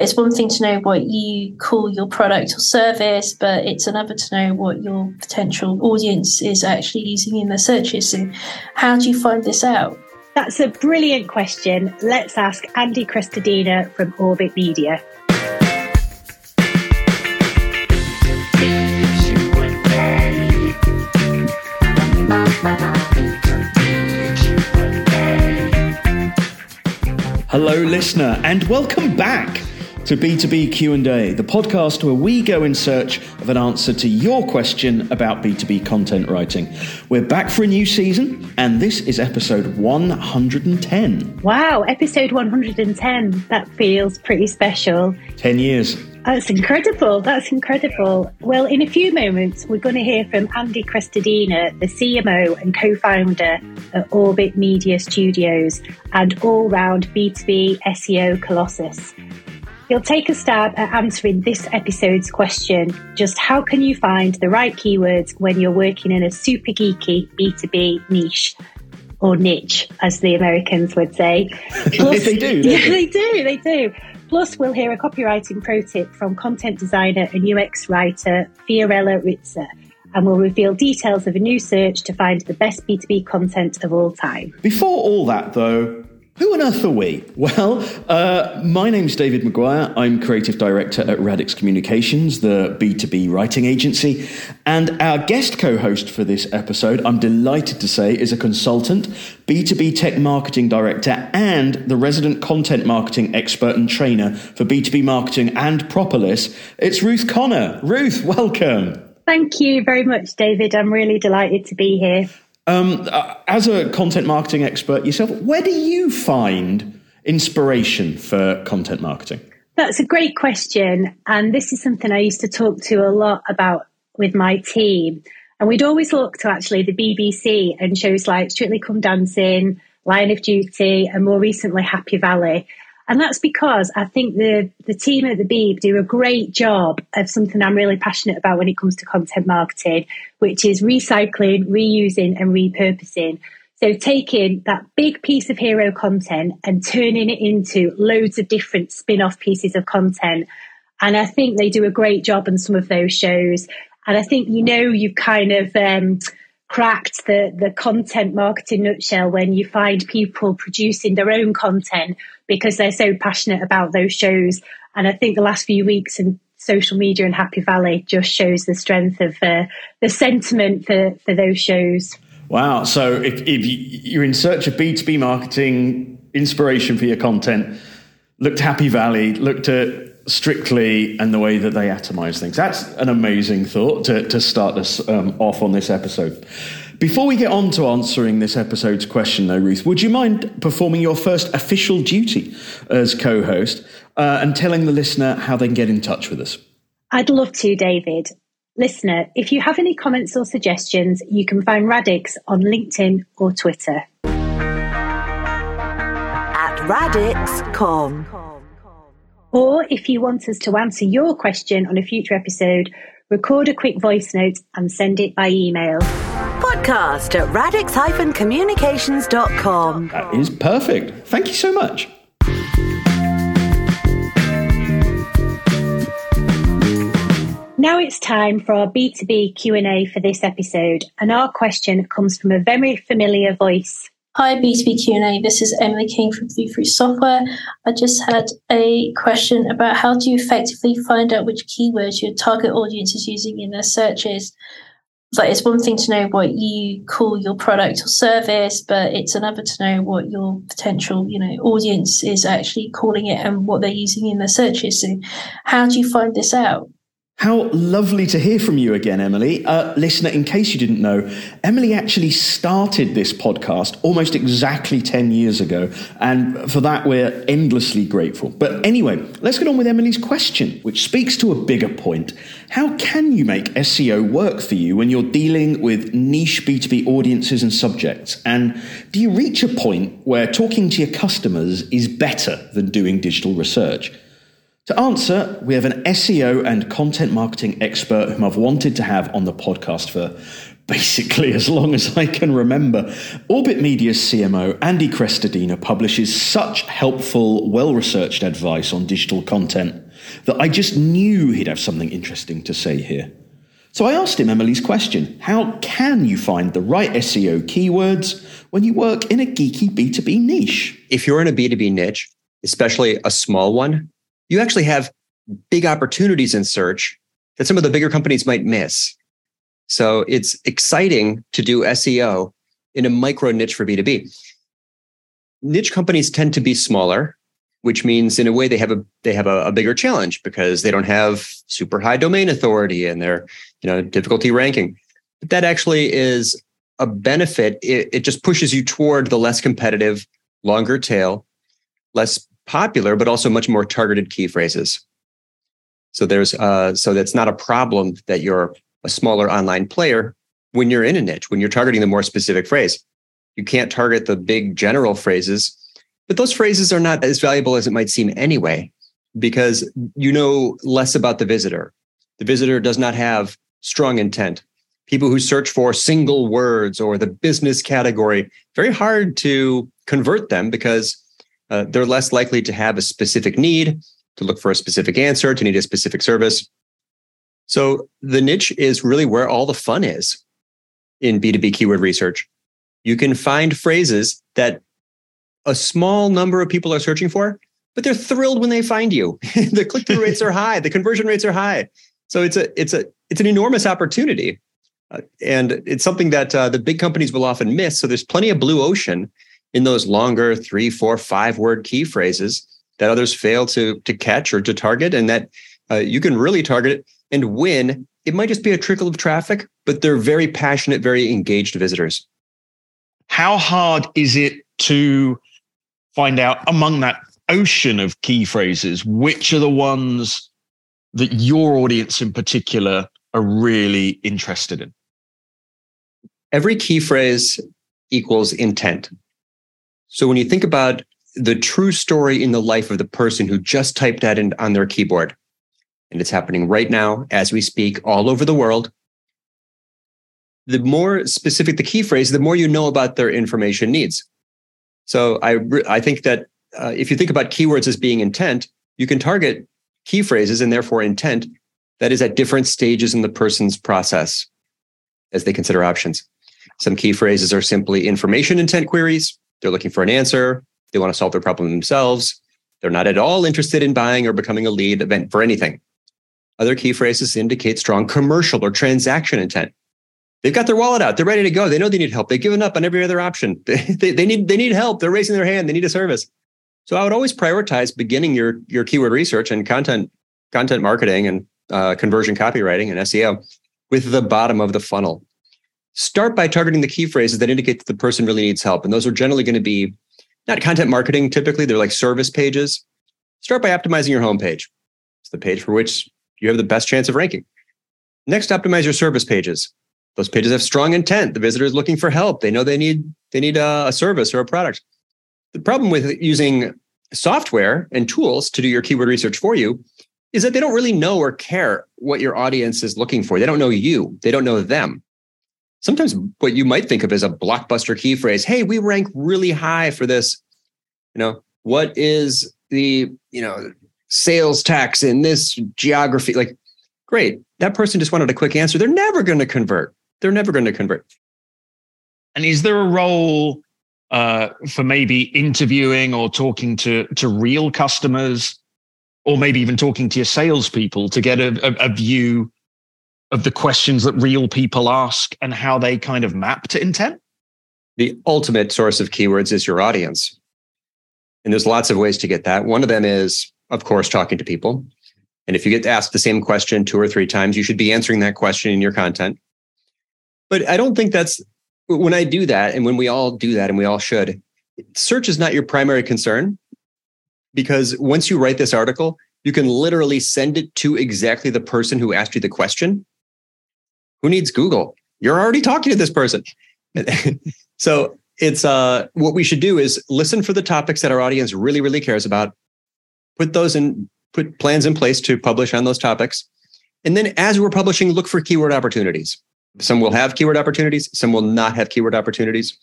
It's one thing to know what you call your product or service, but it's another to know what your potential audience is actually using in their searches. And how do you find this out? That's a brilliant question. Let's ask Andy Crestodina from Orbit Media. Hello, listener, and welcome back to B2B Q&A, the podcast where we go in search of an answer to your question about B2B content writing. We're back for a new season, and this is episode 110. Wow, episode 110. That feels pretty special. 10 years. That's incredible. That's incredible. Well, in a few moments, we're going to hear from Andy Crestodina, the CMO and co-founder at Orbit Media Studios and all-round B2B SEO colossus. He'll take a stab at answering this episode's question, just how can you find the right keywords when you're working in a super geeky B2B niche, or niche, as the Americans would say. Plus, they do. Plus, we'll hear a copywriting pro tip from content designer and UX writer Fiorella Ritzer, and we'll reveal details of a new search to find the best B2B content of all time. Before all that, though, who on earth are we? Well, my name's David Maguire. I'm creative director at Radix Communications, the B2B writing agency. And our guest co-host for this episode, I'm delighted to say, is a consultant, B2B tech marketing director, and the resident content marketing expert and trainer for B2B marketing and Propolis. It's Ruth Connor. Ruth, welcome. Thank you very much, David. I'm really delighted to be here. As a content marketing expert yourself, where do you find inspiration for content marketing? That's a great question. And this is something I used to talk to a lot about with my team. And we'd always look to actually the BBC and shows like Strictly Come Dancing, Line of Duty, and more recently Happy Valley. And that's because I think the team at the Beeb do a great job of something I'm really passionate about when it comes to content marketing, which is recycling, reusing and repurposing. So taking that big piece of hero content and turning it into loads of different spin-off pieces of content. And I think they do a great job on some of those shows. And I think, you know, you've kind of cracked the content marketing nutshell when you find people producing their own content because they're so passionate about those shows. And I think the last few weeks in social media and Happy Valley just shows the strength of the sentiment for those shows. Wow. So if you're in search of B2B marketing inspiration for your content, look to Happy Valley, look to Strictly and the way that they atomize things. That's an amazing thought to start us off on this episode. Before we get on to answering this episode's question, though, Ruth, would you mind performing your first official duty as co-host and telling the listener how they can get in touch with us? I'd love to, David. Listener, if you have any comments or suggestions, you can find Radix on LinkedIn or Twitter. At Radix.com. Or if you want us to answer your question on a future episode, record a quick voice note and send it by email. Podcast at radix-communications.com. That is perfect. Thank you so much. Now it's time for our B2B Q&A for this episode. And our question comes from a very familiar voice. Hi, B2B Q&A. This is Emily King from Blue Fruit Software. I just had a question about how do you effectively find out which keywords your target audience is using in their searches? It's one thing to know what you call your product or service, but it's another to know what your potential, audience is actually calling it and what they're using in their searches. So how do you find this out? How lovely to hear from you again, Emily. Listener, in case you didn't know, Emily actually started this podcast almost exactly 10 years ago. And for that, we're endlessly grateful. But anyway, let's get on with Emily's question, which speaks to a bigger point. How can you make SEO work for you when you're dealing with niche B2B audiences and subjects? And do you reach a point where talking to your customers is better than doing digital research? To answer, we have an SEO and content marketing expert whom I've wanted to have on the podcast for basically as long as I can remember. Orbit Media's CMO, Andy Crestodina, publishes such helpful, well-researched advice on digital content that I just knew he'd have something interesting to say here. So I asked him Emily's question: how can you find the right SEO keywords when you work in a geeky B2B niche? If you're in a B2B niche, especially a small one, you actually have big opportunities in search that some of the bigger companies might miss. So it's exciting to do SEO in a micro niche for B2B. Niche companies tend to be smaller, which means in a way they have a bigger challenge because they don't have super high domain authority and their difficulty ranking. But that actually is a benefit. It just pushes you toward the less competitive, longer tail, less popular, but also much more targeted key phrases. So there's so that's not a problem that you're a smaller online player when you're in a niche, when you're targeting the more specific phrase. You can't target the big general phrases, but those phrases are not as valuable as it might seem anyway, because you know less about the visitor. The visitor does not have strong intent. People who search for single words or the business category, very hard to convert them because they're less likely to have a specific need, to look for a specific answer, to need a specific service. So the niche is really where all the fun is in B2B keyword research. You can find phrases that a small number of people are searching for, but they're thrilled when they find you. The click-through rates are high. The conversion rates are high. So it's an enormous opportunity. And it's something that the big companies will often miss. So there's plenty of blue ocean in those longer 3, 4, 5 word key phrases that others fail to catch or to target, and that you can really target and win. It might just be a trickle of traffic, but they're very passionate, very engaged visitors. How hard is it to find out among that ocean of key phrases, which are the ones that your audience in particular are really interested in? Every key phrase equals intent. So when you think about the true story in the life of the person who just typed that in on their keyboard, and it's happening right now as we speak all over the world, the more specific the key phrase, the more you know about their information needs. So I think that if you think about keywords as being intent, you can target key phrases and therefore intent that is at different stages in the person's process as they consider options. Some key phrases are simply information intent queries. They're looking for an answer. They want to solve their problem themselves. They're not at all interested in buying or becoming a lead event for anything. Other key phrases indicate strong commercial or transaction intent. They've got their wallet out. They're ready to go. They know they need help. They've given up on every other option. They need help. They're raising their hand. They need a service. So I would always prioritize beginning your keyword research and content marketing and conversion copywriting and SEO with the bottom of the funnel. Start by targeting the key phrases that indicate that the person really needs help. And those are generally going to be not content marketing. Typically, they're like service pages. Start by optimizing your homepage. It's the page for which you have the best chance of ranking. Next, optimize your service pages. Those pages have strong intent. The visitor is looking for help. They know they need a service or a product. The problem with using software and tools to do your keyword research for you is that they don't really know or care what your audience is looking for. They don't know you. They don't know them. Sometimes what you might think of as a blockbuster key phrase, hey, we rank really high for this. What is the sales tax in this geography? Like, great. That person just wanted a quick answer. They're never going to convert. They're never going to convert. And is there a role for maybe interviewing or talking to real customers, or maybe even talking to your salespeople to get a view of the questions that real people ask and how they kind of map to intent? The ultimate source of keywords is your audience. And there's lots of ways to get that. One of them is, of course, talking to people. And if you get asked the same question 2 or 3 times, you should be answering that question in your content. But I don't think that's, when I do that, and when we all do that, and we all should, search is not your primary concern, because once you write this article, you can literally send it to exactly the person who asked you the question. Who needs Google? You're already talking to this person. So it's what we should do is listen for the topics that our audience really, really cares about, put plans in place to publish on those topics. And then as we're publishing, look for keyword opportunities. Some will have keyword opportunities. Some will not have keyword opportunities.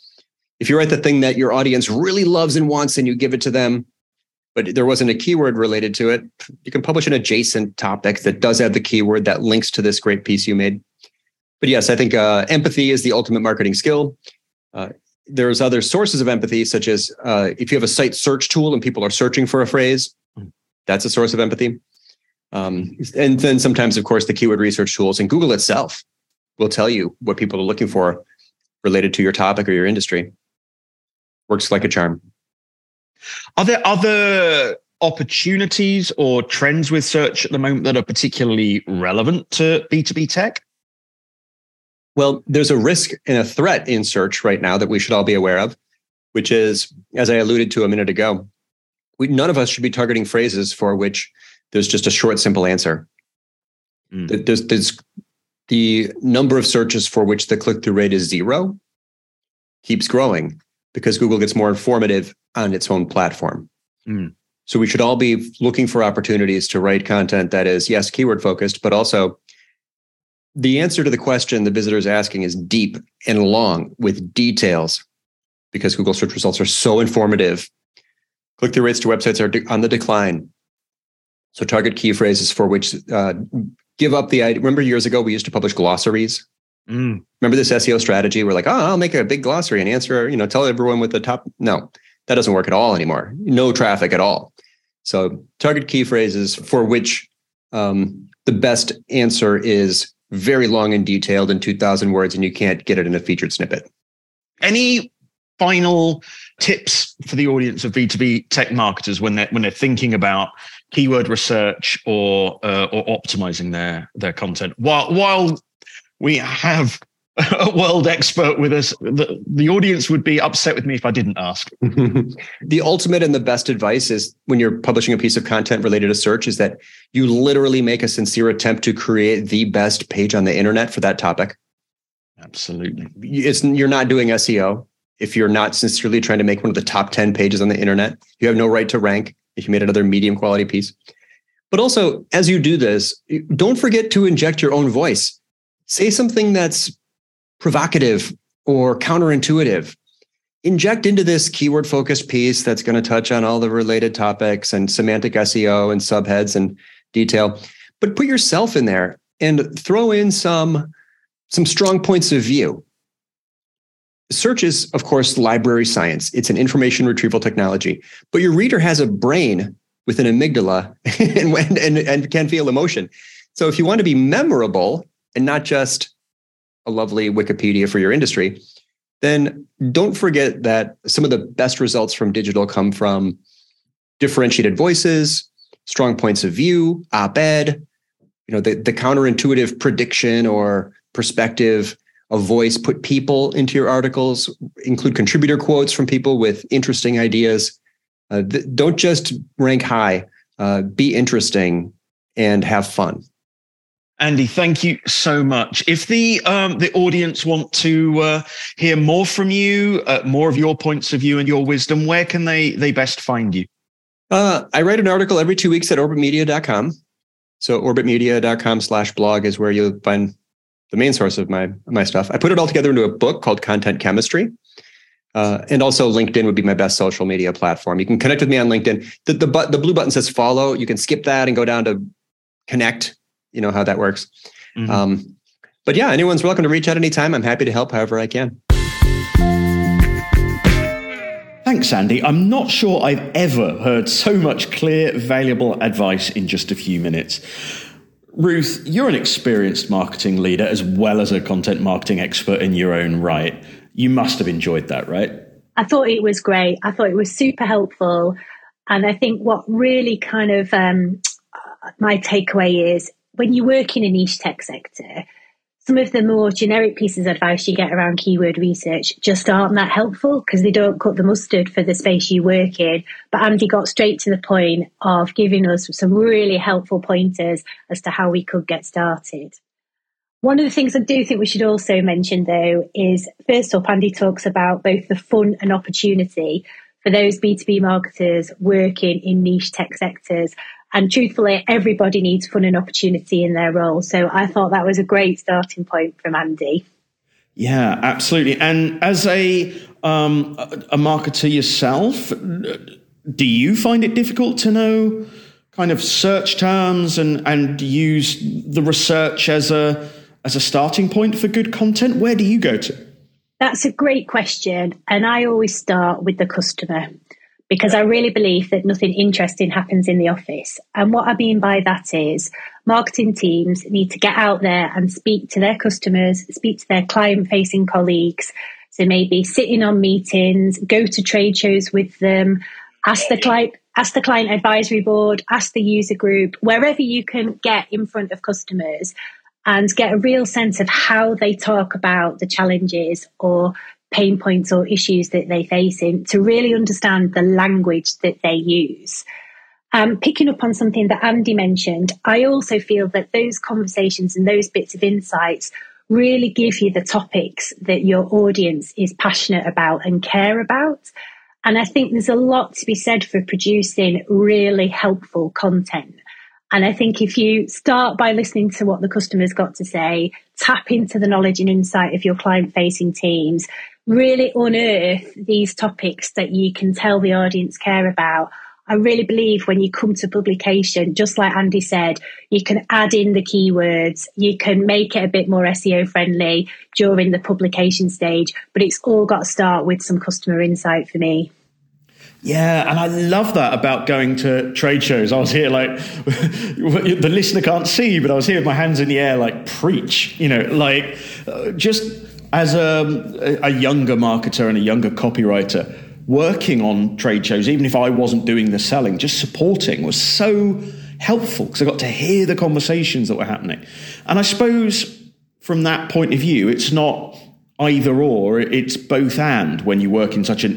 If you write the thing that your audience really loves and wants and you give it to them, but there wasn't a keyword related to it, you can publish an adjacent topic that does have the keyword that links to this great piece you made. But yes, I think empathy is the ultimate marketing skill. There's other sources of empathy, such as if you have a site search tool and people are searching for a phrase, that's a source of empathy. And then sometimes, of course, the keyword research tools and Google itself will tell you what people are looking for related to your topic or your industry. Works like a charm. Are there other opportunities or trends with search at the moment that are particularly relevant to B2B tech? Well, there's a risk and a threat in search right now that we should all be aware of, which is, as I alluded to a minute ago, none of us should be targeting phrases for which there's just a short, simple answer. Mm. There's the number of searches for which the click-through rate is zero keeps growing because Google gets more informative on its own platform. Mm. So we should all be looking for opportunities to write content that is, yes, keyword focused, but also the answer to the question the visitor is asking is deep and long with details, because Google search results are so informative. Click-through rates to websites are on the decline. So target key phrases for which give up the idea. Remember years ago, we used to publish glossaries. Mm. Remember this SEO strategy? We're like, oh, I'll make a big glossary and answer, you know, tell everyone what the top. No, that doesn't work at all anymore. No traffic at all. So target key phrases for which the best answer is very long and detailed in 2,000 words, and you can't get it in a featured snippet. Any final tips for the audience of B2B tech marketers when they're thinking about keyword research or optimizing their content? While we have a world expert with us, the audience would be upset with me if I didn't ask. The ultimate and the best advice is, when you're publishing a piece of content related to search, is that you literally make a sincere attempt to create the best page on the internet for that topic. Absolutely. You're not doing SEO if you're not sincerely trying to make one of the top 10 pages on the internet. You have no right to rank if you made another medium quality piece. But also, as you do this, don't forget to inject your own voice. Say something that's provocative or counterintuitive. Inject into this keyword-focused piece that's going to touch on all the related topics and semantic SEO and subheads and detail. But put yourself in there and throw in some strong points of view. Search is, of course, library science. It's an information retrieval technology. But your reader has a brain with an amygdala and can feel emotion. So if you want to be memorable and not just a lovely Wikipedia for your industry, then don't forget that some of the best results from digital come from differentiated voices, strong points of view, op-ed, the counterintuitive prediction or perspective of voice. Put people into your articles, include contributor quotes from people with interesting ideas. Don't just rank high, be interesting and have fun. Andy, thank you so much. If the audience want to hear more from you, more of your points of view and your wisdom, where can they best find you? I write an article every 2 weeks at orbitmedia.com. So orbitmedia.com/blog is where you'll find the main source of my stuff. I put it all together into a book called Content Chemistry. And also LinkedIn would be my best social media platform. You can connect with me on LinkedIn. The blue button says follow. You can skip that and go down to connect. You know how that works. Mm-hmm. But yeah, anyone's welcome to reach out anytime. I'm happy to help however I can. Thanks, Andy. I'm not sure I've ever heard so much clear, valuable advice in just a few minutes. Ruth, you're an experienced marketing leader as well as a content marketing expert in your own right. You must have enjoyed that, right? I thought it was great. I thought it was super helpful. And I think what really kind of my takeaway is, when you work in a niche tech sector, some of the more generic pieces of advice you get around keyword research just aren't that helpful because they don't cut the mustard for the space you work in. But Andy got straight to the point of giving us some really helpful pointers as to how we could get started. One of the things I do think we should also mention, though, is first up, Andy talks about both the fun and opportunity for those B2B marketers working in niche tech sectors. And truthfully, everybody needs fun and opportunity in their role. So I thought that was a great starting point from Andy. Yeah, absolutely. And as a marketer yourself, do you find it difficult to know kind of search terms and use the research as a starting point for good content? Where do you go to? That's a great question. And I always start with the customer, because I really believe that nothing interesting happens in the office. And what I mean by that is marketing teams need to get out there and speak to their customers, speak to their client-facing colleagues. So maybe sit in on meetings, go to trade shows with them, ask the client advisory board, ask the user group, wherever you can get in front of customers and get a real sense of how they talk about the challenges or pain points or issues that they're facing, to really understand the language that they use. Picking up on something that Andy mentioned, I also feel that those conversations and those bits of insights really give you the topics that your audience is passionate about and care about. And I think there's a lot to be said for producing really helpful content. And I think if you start by listening to what the customer's got to say, tap into the knowledge and insight of your client-facing teams, really unearth these topics that you can tell the audience care about. I really believe when you come to publication, just like Andy said, you can add in the keywords, you can make it a bit more SEO friendly during the publication stage, but it's all got to start with some customer insight for me. Yeah, and I love that about going to trade shows. I was here like, the listener can't see, but I was here with my hands in the air like, preach, you know, like just as a younger marketer and a younger copywriter, working on trade shows, even if I wasn't doing the selling, just supporting was so helpful because I got to hear the conversations that were happening. And I suppose from that point of view, it's not either or, it's both and when you work in such a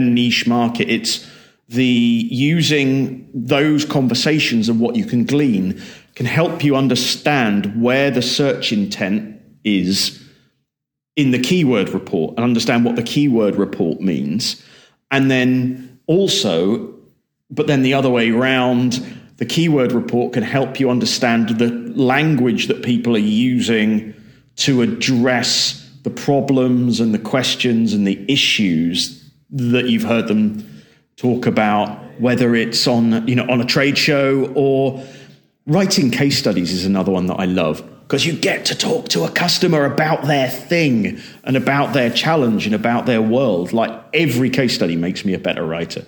niche market. It's the using those conversations and what you can glean can help you understand where the search intent is in the keyword report and understand what the keyword report means. And then also, but then the other way around, the keyword report can help you understand the language that people are using to address the problems and the questions and the issues that you've heard them talk about, whether it's on, you know, on a trade show or writing case studies is another one that I love, because you get to talk to a customer about their thing and about their challenge and about their world. Like, every case study makes me a better writer.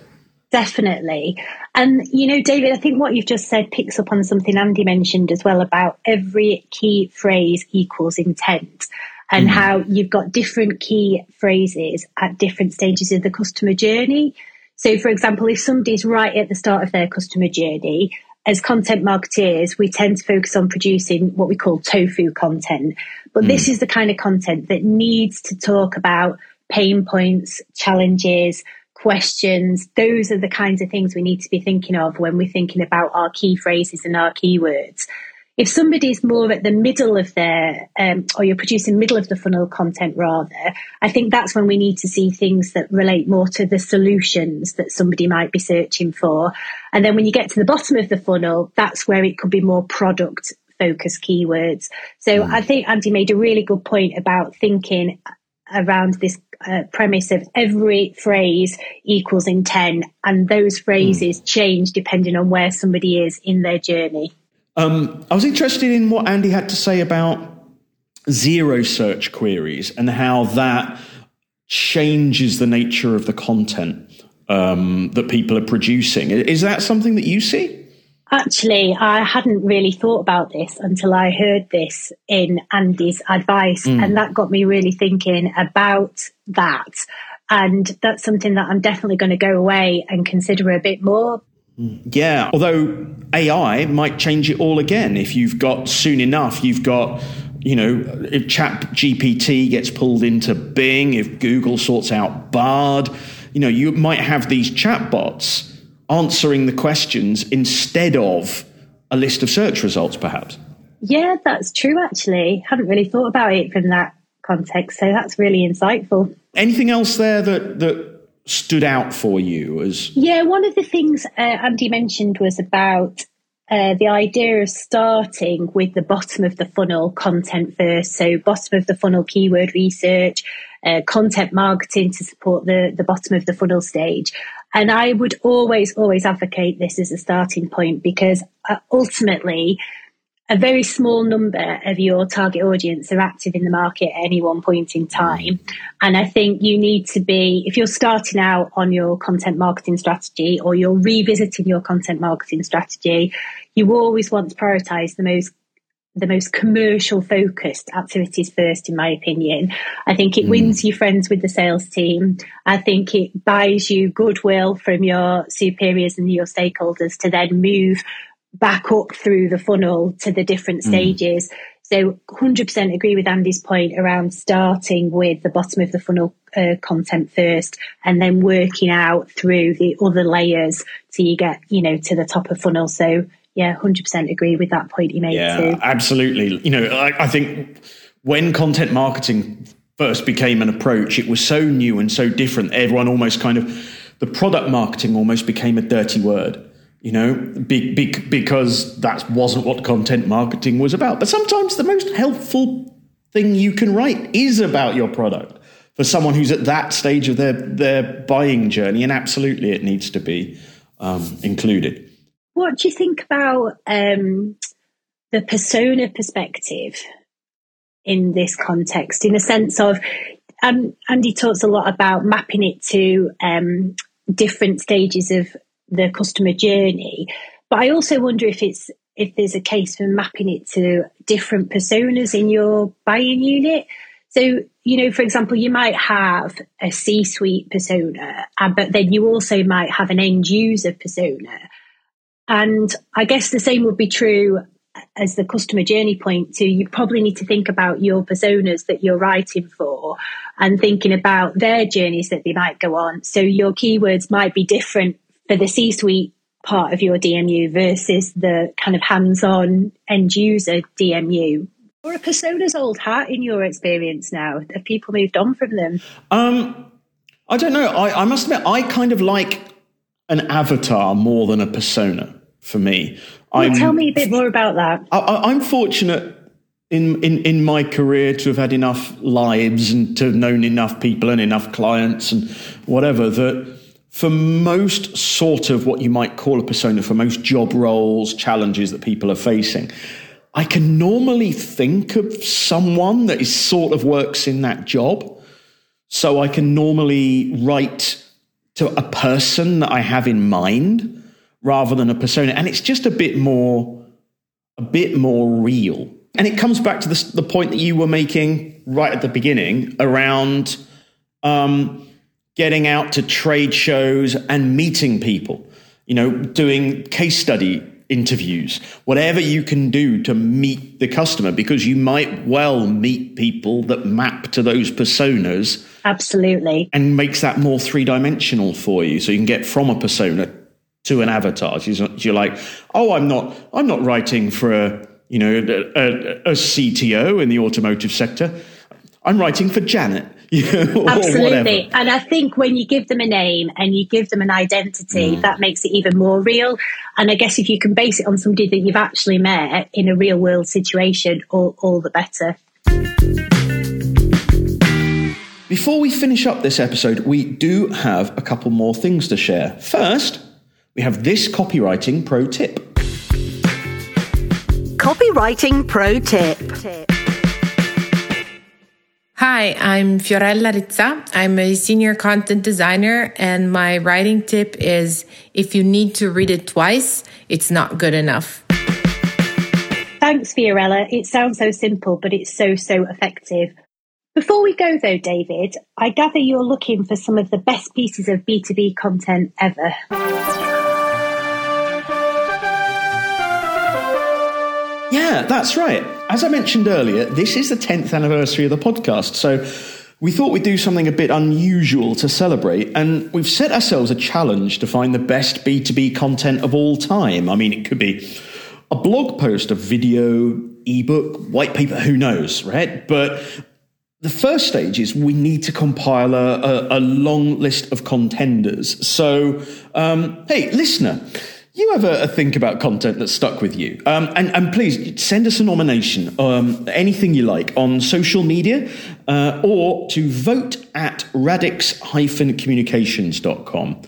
Definitely. And, you know, David, I think what you've just said picks up on something Andy mentioned as well about every key phrase equals intent. And how you've got different key phrases at different stages of the customer journey. So, for example, if somebody's right at the start of their customer journey, as content marketeers, we tend to focus on producing what we call tofu content. But this is the kind of content that needs to talk about pain points, challenges, questions. Those are the kinds of things we need to be thinking of when we're thinking about our key phrases and our keywords. If somebody's more at the middle of their, or you're producing middle of the funnel content rather, I think that's when we need to see things that relate more to the solutions that somebody might be searching for. And then when you get to the bottom of the funnel, that's where it could be more product focused keywords. So I think Andy made a really good point about thinking around this premise of every phrase equals intent, and those phrases change depending on where somebody is in their journey. I was interested in what Andy had to say about zero search queries and how that changes the nature of the content that people are producing. Is that something that you see? Actually, I hadn't really thought about this until I heard this in Andy's advice. And that got me really thinking about that. And that's something that I'm definitely going to go away and consider a bit more. Yeah, although AI might change it all again. If you've got, soon enough, you've got, you know, if ChatGPT gets pulled into Bing, if Google sorts out Bard, you know, you might have these chatbots answering the questions instead of a list of search results, perhaps. Yeah, that's true, actually. Hadn't really thought about it from that context, so that's really insightful. Anything else there that stood out for you as? Yeah, one of the things Andy mentioned was about the idea of starting with the bottom of the funnel content first. So bottom of the funnel keyword research, content marketing to support the bottom of the funnel stage. And I would always advocate this as a starting point, because ultimately a very small number of your target audience are active in the market at any one point in time. And I think you need to be, if you're starting out on your content marketing strategy or you're revisiting your content marketing strategy, you always want to prioritize the most commercial focused activities first, in my opinion. I think it wins you friends with the sales team. I think it buys you goodwill from your superiors and your stakeholders to then move back up through the funnel to the different stages. So 100% agree with Andy's point around starting with the bottom of the funnel content first, and then working out through the other layers till you get, to the top of funnel. So yeah, 100% agree with that point you made too. Absolutely. I think when content marketing first became an approach, it was so new and so different. Everyone almost the product marketing almost became a dirty word. Because that wasn't what content marketing was about. But sometimes the most helpful thing you can write is about your product for someone who's at that stage of their buying journey, and absolutely it needs to be included. What do you think about the persona perspective in this context, in the sense of, Andy talks a lot about mapping it to different stages of the customer journey, but I also wonder if there's a case for mapping it to different personas in your buying unit. So, for example, you might have a C-suite persona, but then you also might have an end user persona. And I guess the same would be true as the customer journey point too. You probably need to think about your personas that you're writing for and thinking about their journeys that they might go on. So your keywords might be different for the C-suite part of your DMU versus the kind of hands-on end user DMU. Or a persona's old hat in your experience now? Have people moved on from them? I don't know. I must admit, I kind of like an avatar more than a persona for me. Well, tell me a bit more about that. I'm fortunate in my career to have had enough lives and to have known enough people and enough clients and whatever that, for most sort of what you might call a persona, for most job roles, challenges that people are facing, I can normally think of someone that is sort of works in that job. So I can normally write to a person that I have in mind rather than a persona. And it's just a bit more real. And it comes back to the point that you were making right at the beginning around getting out to trade shows and meeting people, doing case study interviews, whatever you can do to meet the customer, because you might well meet people that map to those personas. Absolutely. And makes that more three-dimensional for you. So you can get from a persona to an avatar. You're like, oh, I'm not writing for a CTO in the automotive sector. I'm writing for Janet. Absolutely. And I think when you give them a name and you give them an identity, that makes it even more real. And I guess if you can base it on somebody that you've actually met in a real world situation, all the better. Before we finish up this episode, we do have a couple more things to share. First, we have this copywriting pro tip. Copywriting pro tip. Hi, I'm Fiorella Ritzer. I'm a senior content designer, and my writing tip is, if you need to read it twice, it's not good enough. Thanks, Fiorella. It sounds so simple, but it's so, so effective. Before we go, though, David, I gather you're looking for some of the best pieces of B2B content ever. Yeah, that's right. As I mentioned earlier, this is the 10th anniversary of the podcast, so we thought we'd do something a bit unusual to celebrate, and we've set ourselves a challenge to find the best B2B content of all time. I mean, it could be a blog post, a video, ebook, white paper, who knows, right? But the first stage is we need to compile a long list of contenders. So, hey, listener, you have a think about content that's stuck with you. And please send us a nomination, anything you like, on social media or to vote at radix-communications.com.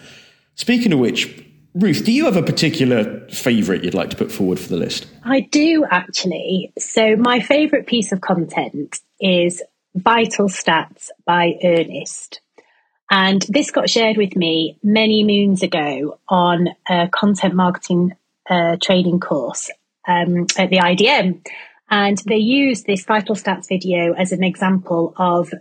Speaking of which, Ruth, do you have a particular favourite you'd like to put forward for the list? I do, actually. So my favourite piece of content is Vital Stats by Ernest. And this got shared with me many moons ago on a content marketing training course at the IDM. And they used this Vital Stats video as an example of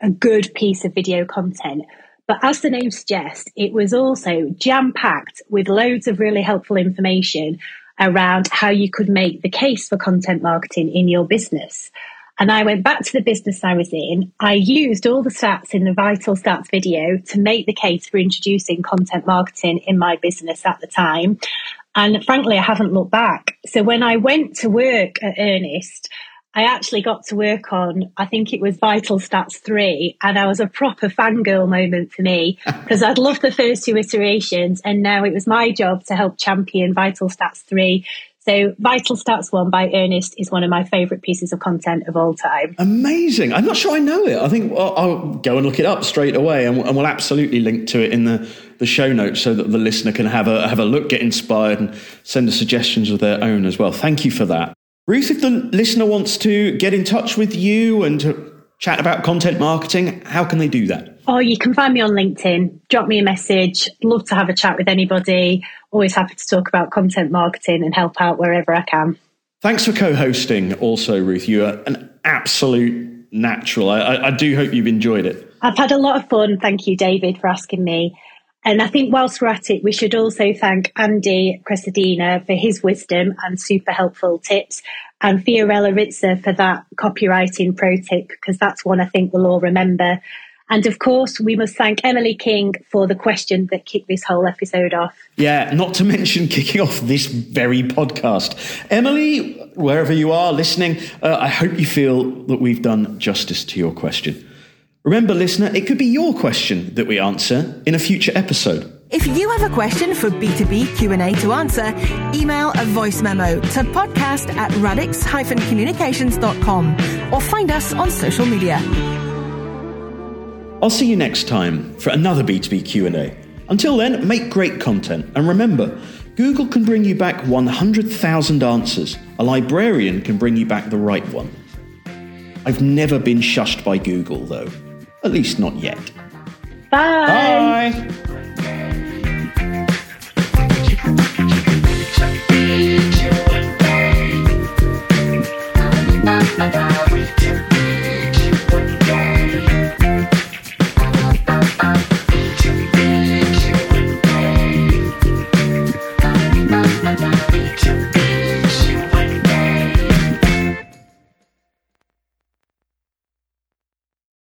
a good piece of video content. But as the name suggests, it was also jam-packed with loads of really helpful information around how you could make the case for content marketing in your business. And I went back to the business I was in. I used all the stats in the Vital Stats video to make the case for introducing content marketing in my business at the time. And frankly, I haven't looked back. So when I went to work at Ernest, I actually got to work on, I think it was Vital Stats 3, and that was a proper fangirl moment for me because I'd loved the first two iterations, and now it was my job to help champion Vital Stats 3. So Vital Stats 1 by Ernest is one of my favourite pieces of content of all time. Amazing. I'm not sure I know it. I think I'll go and look it up straight away, and we'll absolutely link to it in the show notes so that the listener can have a look, get inspired, and send us suggestions of their own as well. Thank you for that. Ruth, if the listener wants to get in touch with you and to chat about content marketing, how can they do that? Oh, you can find me on LinkedIn. Drop me a message. Love to have a chat with anybody. Always happy to talk about content marketing and help out wherever I can. Thanks for co-hosting also, Ruth. You are an absolute natural. I do hope you've enjoyed it. I've had a lot of fun. Thank you, David, for asking me. And I think whilst we're at it, we should also thank Andy Crestodina for his wisdom and super helpful tips, and Fiorella Ritzer for that copywriting pro tip, because that's one I think we'll all remember. And of course, we must thank Emily King for the question that kicked this whole episode off. Yeah, not to mention kicking off this very podcast. Emily, wherever you are listening, I hope you feel that we've done justice to your question. Remember, listener, it could be your question that we answer in a future episode. If you have a question for B2B Q&A to answer, email a voice memo to podcast@radix-communications.com or find us on social media. I'll see you next time for another B2B Q&A. Until then, make great content. And remember, Google can bring you back 100,000 answers. A librarian can bring you back the right one. I've never been shushed by Google, though. At least not yet. Bye. Bye.